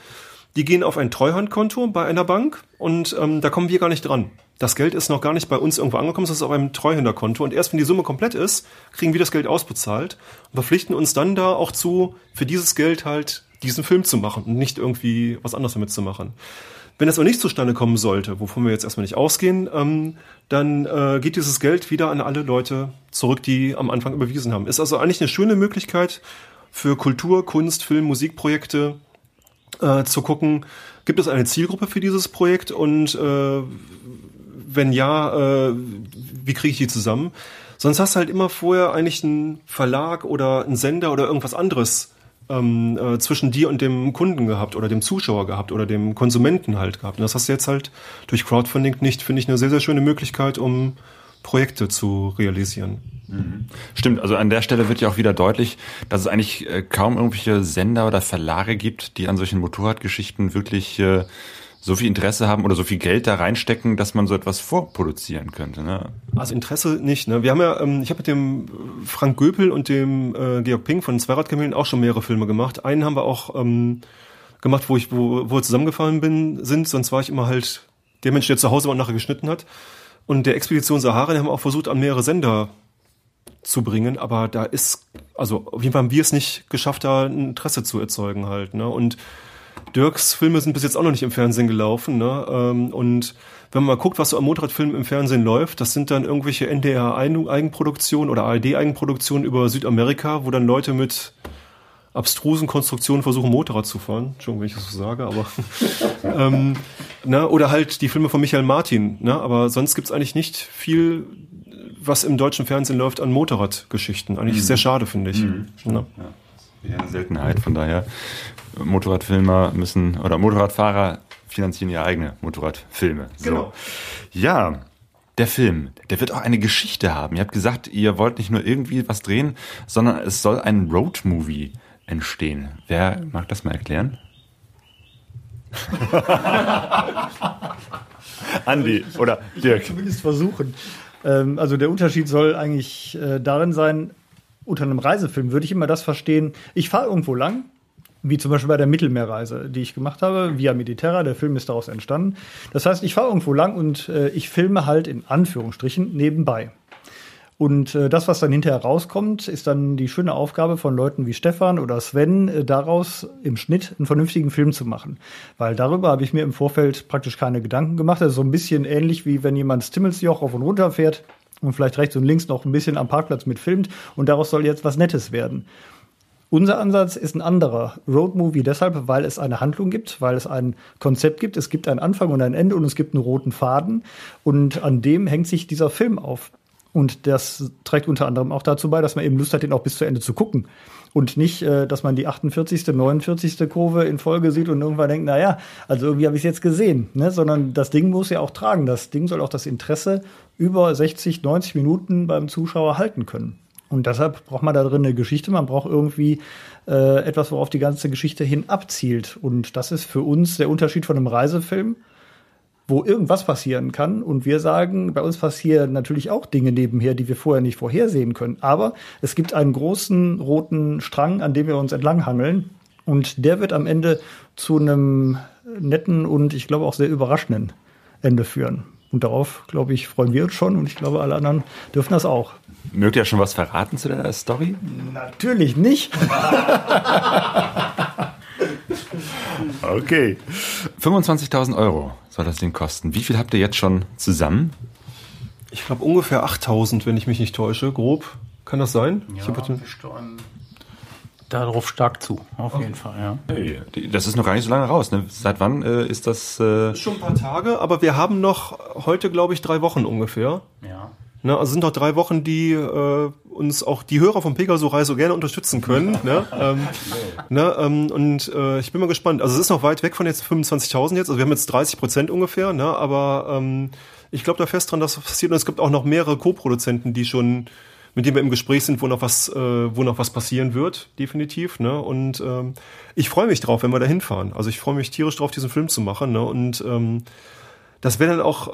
die gehen auf ein Treuhandkonto bei einer Bank und da kommen wir gar nicht dran. Das Geld ist noch gar nicht bei uns irgendwo angekommen, sondern ist auf einem Treuhänderkonto. Und erst wenn die Summe komplett ist, kriegen wir das Geld ausbezahlt und verpflichten uns dann da auch zu, für dieses Geld halt diesen Film zu machen und nicht irgendwie was anderes damit zu machen. Wenn das aber nicht zustande kommen sollte, wovon wir jetzt erstmal nicht ausgehen, dann geht dieses Geld wieder an alle Leute zurück, die am Anfang überwiesen haben. Ist also eigentlich eine schöne Möglichkeit für Kultur, Kunst, Film, Musikprojekte zu gucken, gibt es eine Zielgruppe für dieses Projekt und wenn ja, wie kriege ich die zusammen? Sonst hast du halt immer vorher eigentlich einen Verlag oder einen Sender oder irgendwas anderes zwischen dir und dem Kunden gehabt oder dem Zuschauer gehabt oder dem Konsumenten halt gehabt. Und das hast du jetzt halt durch Crowdfunding nicht, finde ich, eine sehr, sehr schöne Möglichkeit, um Projekte zu realisieren. Mhm. Stimmt, also an der Stelle wird ja auch wieder deutlich, dass es eigentlich kaum irgendwelche Sender oder Verlage gibt, die an solchen Motorradgeschichten wirklich so viel Interesse haben oder so viel Geld da reinstecken, dass man so etwas vorproduzieren könnte. Ne? Also Interesse nicht. Ne? Wir haben ja, ich habe mit dem Frank Göpel und dem Georg Ping von Zweiradkamelen auch schon mehrere Filme gemacht. Einen haben wir auch gemacht, wo wir zusammengefahren sind. Sonst war ich immer halt der Mensch, der zu Hause war und nachher geschnitten hat. Und der Expedition Sahara, den haben wir auch versucht, an mehrere Sender zu bringen, aber da ist, also auf jeden Fall haben wir es nicht geschafft, da ein Interesse zu erzeugen halt. Ne? Und Dirks Filme sind bis jetzt auch noch nicht im Fernsehen gelaufen, ne? Und wenn man mal guckt, was so am Motorradfilm im Fernsehen läuft, das sind dann irgendwelche NDR-Eigenproduktionen oder ARD-Eigenproduktionen über Südamerika, wo dann Leute mit abstrusen Konstruktionen versuchen, Motorrad zu fahren. Entschuldigung, wenn ich das so sage, aber ne? Oder halt die Filme von Michael Martin, ne? Aber sonst gibt's eigentlich nicht viel, was im deutschen Fernsehen läuft an Motorradgeschichten. Eigentlich sehr schade, finde ich. Mhm. Ne? Ja. Ja, eine Seltenheit, von daher Motorradfilmer müssen, oder Motorradfahrer finanzieren ihre eigene Motorradfilme. So. Genau. Ja, der Film, der wird auch eine Geschichte haben. Ihr habt gesagt, ihr wollt nicht nur irgendwie was drehen, sondern es soll ein Roadmovie entstehen. Wer mag das mal erklären? Andi oder Dirk. Ich zumindest versuchen. Also der Unterschied soll eigentlich darin sein, unter einem Reisefilm würde ich immer das verstehen, ich fahre irgendwo lang, wie zum Beispiel bei der Mittelmeerreise, die ich gemacht habe, Via Militaria, der Film ist daraus entstanden. Das heißt, ich fahre irgendwo lang und ich filme halt in Anführungsstrichen nebenbei. Und das, was dann hinterher rauskommt, ist dann die schöne Aufgabe von Leuten wie Stefan oder Sven, daraus im Schnitt einen vernünftigen Film zu machen. Weil darüber habe ich mir im Vorfeld praktisch keine Gedanken gemacht. Das ist so ein bisschen ähnlich, wie wenn jemand Stimmelsjoch rauf und runter fährt und vielleicht rechts und links noch ein bisschen am Parkplatz mitfilmt und daraus soll jetzt was Nettes werden. Unser Ansatz ist ein anderer. Roadmovie deshalb, weil es eine Handlung gibt, weil es ein Konzept gibt, es gibt einen Anfang und ein Ende und es gibt einen roten Faden und an dem hängt sich dieser Film auf. Und das trägt unter anderem auch dazu bei, dass man eben Lust hat, den auch bis zu Ende zu gucken. Und nicht, dass man die 48., 49. Kurve in Folge sieht und irgendwann denkt, naja, also irgendwie habe ich es jetzt gesehen. Ne? Sondern das Ding muss ja auch tragen. Das Ding soll auch das Interesse über 60, 90 Minuten beim Zuschauer halten können. Und deshalb braucht man da drin eine Geschichte. Man braucht irgendwie etwas, worauf die ganze Geschichte hin abzielt. Und das ist für uns der Unterschied von einem Reisefilm, wo irgendwas passieren kann. Und wir sagen, bei uns passieren natürlich auch Dinge nebenher, die wir vorher nicht vorhersehen können. Aber es gibt einen großen roten Strang, an dem wir uns entlanghangeln. Und der wird am Ende zu einem netten und ich glaube auch sehr überraschenden Ende führen. Und darauf, glaube ich, freuen wir uns schon. Und ich glaube, alle anderen dürfen das auch. Mögt ihr schon was verraten zu der Story? Natürlich nicht. Okay. 25.000 Euro soll das Ding kosten. Wie viel habt ihr jetzt schon zusammen? Ich glaube ungefähr 8.000, wenn ich mich nicht täusche. Grob. Kann das sein? Ja, ich habe darauf stark zu. Auf jeden Fall, ja. Hey, das ist noch gar nicht so lange raus. Ne? Seit wann ist das? Schon ein paar Tage, aber wir haben noch heute, glaube ich, 3 Wochen ungefähr. Ja. Ne, also sind noch 3 Wochen, die uns auch die Hörer vom Pegaso-Reise gerne unterstützen können. Ne? Und ich bin mal gespannt. Also es ist noch weit weg von jetzt 25.000 jetzt. Also wir haben jetzt 30% ungefähr. Ne? Aber ich glaube da fest dran, dass das passiert. Und es gibt auch noch mehrere Co-Produzenten, die schon, mit denen wir im Gespräch sind, wo noch was passieren wird, definitiv. Ne? Und ich freue mich drauf, wenn wir da hinfahren. Also ich freue mich tierisch drauf, diesen Film zu machen. Ne? Und das wäre dann auch...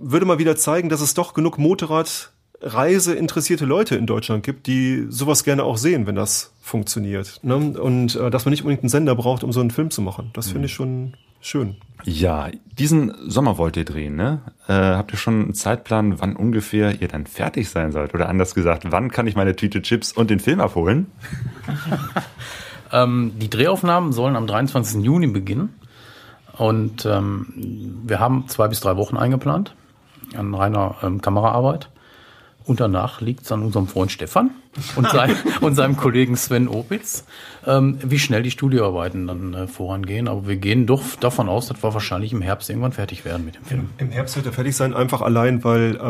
würde mal wieder zeigen, dass es doch genug Motorradreise interessierte Leute in Deutschland gibt, die sowas gerne auch sehen, wenn das funktioniert. Ne? Und dass man nicht unbedingt einen Sender braucht, um so einen Film zu machen. Das finde ich schon schön. Ja, diesen Sommer wollt ihr drehen, ne? Habt ihr schon einen Zeitplan, wann ungefähr ihr dann fertig sein sollt? Oder anders gesagt, wann kann ich meine Tüte Chips und den Film abholen? Die Drehaufnahmen sollen am 23. Juni beginnen. Und wir haben 2 bis 3 Wochen eingeplant an reiner Kameraarbeit. Und danach liegt es an unserem Freund Stefan und, seinem Kollegen Sven Opitz, wie schnell die Studioarbeiten dann vorangehen. Aber wir gehen doch davon aus, dass wir wahrscheinlich im Herbst irgendwann fertig werden mit dem Film. Im Herbst wird er fertig sein, einfach allein, weil...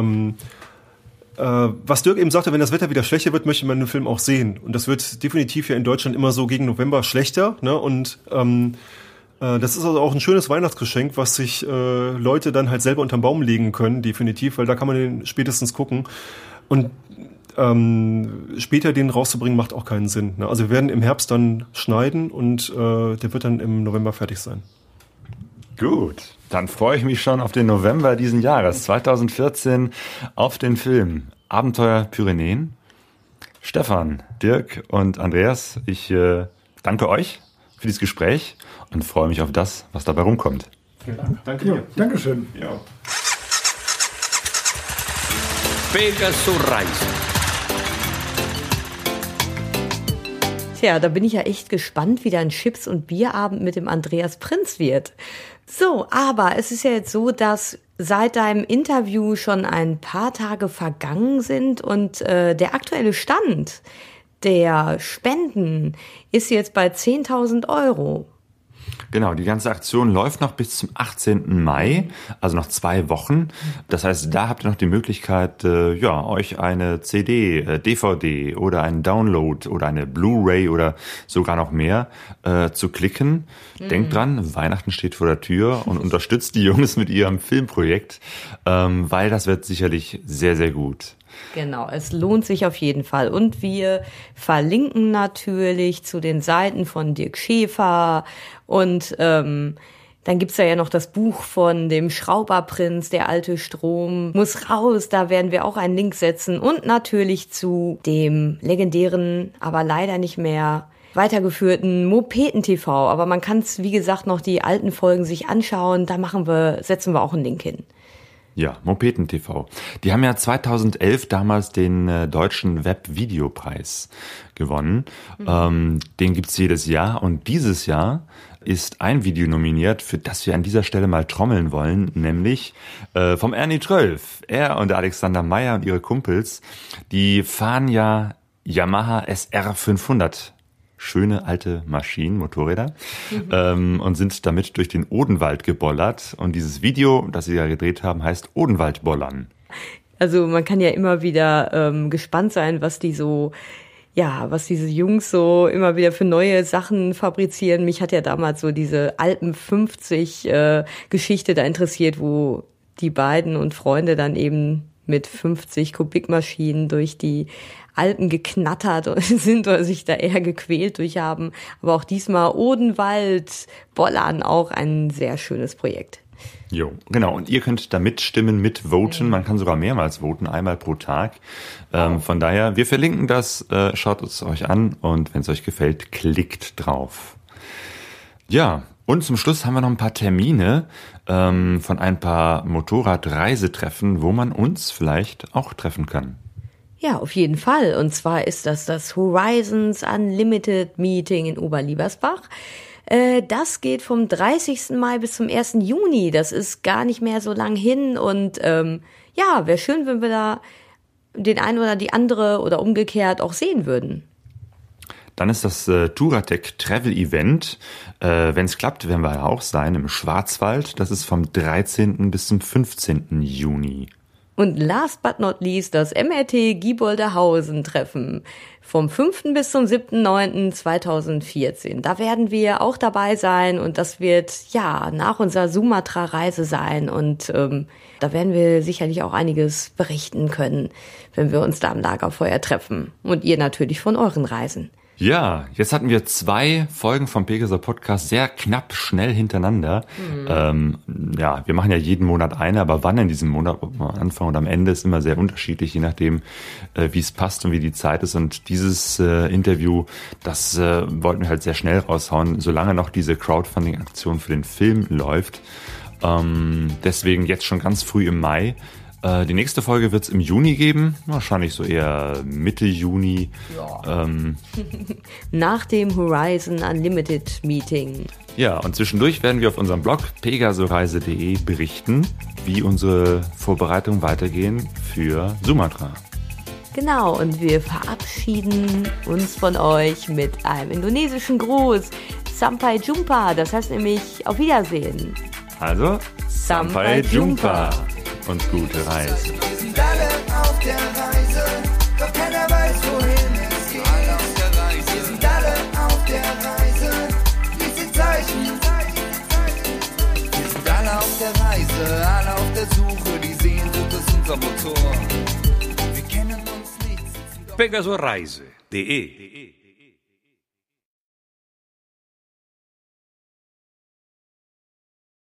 was Dirk eben sagte, wenn das Wetter wieder schlechter wird, möchte man den Film auch sehen. Und das wird definitiv ja in Deutschland immer so gegen November schlechter. Ne? Und... das ist also auch ein schönes Weihnachtsgeschenk, was sich Leute dann halt selber unterm Baum legen können, definitiv, weil da kann man den spätestens gucken. Und später den rauszubringen, macht auch keinen Sinn. Ne? Also wir werden im Herbst dann schneiden und der wird dann im November fertig sein. Gut, dann freue ich mich schon auf den November diesen Jahres, 2014, auf den Film Abenteuer Pyrenäen. Stefan, Dirk und Andreas, ich danke euch für dieses Gespräch und freue mich auf das, was dabei rumkommt. Vielen Dank. Danke dir. Dankeschön. Ja. Pegaso Reise. Tja, da bin ich ja echt gespannt, wie dein Chips- und Bierabend mit dem Andreas Prinz wird. So, aber es ist ja jetzt so, dass seit deinem Interview schon ein paar Tage vergangen sind und der aktuelle Stand der Spenden ist jetzt bei 10.000 Euro. Genau, die ganze Aktion läuft noch bis zum 18. Mai, also noch 2 Wochen. Das heißt, da habt ihr noch die Möglichkeit, euch eine CD, DVD oder einen Download oder eine Blu-ray oder sogar noch mehr zu klicken. Denkt dran, Weihnachten steht vor der Tür und unterstützt die Jungs mit ihrem Filmprojekt, weil das wird sicherlich sehr, sehr gut. Genau, es lohnt sich auf jeden Fall. Und wir verlinken natürlich zu den Seiten von Dirk Schäfer und dann gibt's ja noch das Buch von dem Schrauberprinz, Der alte Strom muss raus. Da werden wir auch einen Link setzen und natürlich zu dem legendären, aber leider nicht mehr weitergeführten Mopeten TV. Aber man kann's, wie gesagt, noch die alten Folgen sich anschauen. Da setzen wir auch einen Link hin. Ja, Mopeten TV. Die haben ja 2011 damals den deutschen Webvideopreis gewonnen. Den gibt's jedes Jahr und dieses Jahr ist ein Video nominiert, für das wir an dieser Stelle mal trommeln wollen, nämlich vom Ernie Trölf. Er und Alexander Meyer und ihre Kumpels, die fahren ja Yamaha SR 500. Schöne alte Maschinen, Motorräder und sind damit durch den Odenwald gebollert. Und dieses Video, das sie ja gedreht haben, heißt Odenwaldbollern. Also man kann ja immer wieder gespannt sein, was die so, ja, was diese Jungs so immer wieder für neue Sachen fabrizieren. Mich hat ja damals so diese Alpen 50 Geschichte da interessiert, wo die beiden und Freunde dann eben mit 50 Kubikmaschinen durch die Alpen geknattert und sind oder sich da eher gequält durch haben. Aber auch diesmal Odenwald, Bollern, auch ein sehr schönes Projekt. Jo, genau. Und ihr könnt da mitstimmen, mitvoten. Man kann sogar mehrmals voten, einmal pro Tag. Von daher, wir verlinken das, schaut es euch an und wenn es euch gefällt, klickt drauf. Ja, und zum Schluss haben wir noch ein paar Termine von ein paar Motorradreisetreffen, wo man uns vielleicht auch treffen kann. Ja, auf jeden Fall. Und zwar ist das Horizons Unlimited Meeting in Oberliebersbach. Das geht vom 30. Mai bis zum 1. Juni. Das ist gar nicht mehr so lang hin. Und ja, wäre schön, wenn wir da den einen oder die andere oder umgekehrt auch sehen würden. Dann ist das Touratec Travel Event. Wenn es klappt, werden wir auch sein im Schwarzwald. Das ist vom 13. bis zum 15. Juni. Und last but not least das MRT Gibolderhausen-Treffen vom 5. bis zum 7.9.2014. Da werden wir auch dabei sein und das wird ja nach unserer Sumatra-Reise sein. Und da werden wir sicherlich auch einiges berichten können, wenn wir uns da am Lagerfeuer treffen. Und ihr natürlich von euren Reisen. Ja, jetzt hatten wir 2 Folgen vom Pegaso Podcast sehr knapp, schnell hintereinander. Mhm. Ja, wir machen ja jeden Monat eine, aber wann in diesem Monat, ob am Anfang oder am Ende, ist immer sehr unterschiedlich, je nachdem, wie es passt und wie die Zeit ist. Und dieses Interview, das wollten wir halt sehr schnell raushauen, solange noch diese Crowdfunding-Aktion für den Film läuft. Deswegen jetzt schon ganz früh im Mai. Die nächste Folge wird es im Juni geben, wahrscheinlich so eher Mitte Juni. Ja. Nach dem Horizon Unlimited Meeting. Ja, und zwischendurch werden wir auf unserem Blog pegasoreise.de berichten, wie unsere Vorbereitungen weitergehen für Sumatra. Genau, und wir verabschieden uns von euch mit einem indonesischen Gruß. Sampai Jumpa, das heißt nämlich auf Wiedersehen. Also, Sampai Jumpa. Und gute Reise. Wir sind alle auf der Reise, doch keiner weiß, wohin es geht. Wir sind alle auf der Reise, diese Zeichen. Wir sind alle auf der Reise, alle auf der Suche, die Sehnsucht ist unser Motor. Wir kennen uns nicht. Pegasoreise.de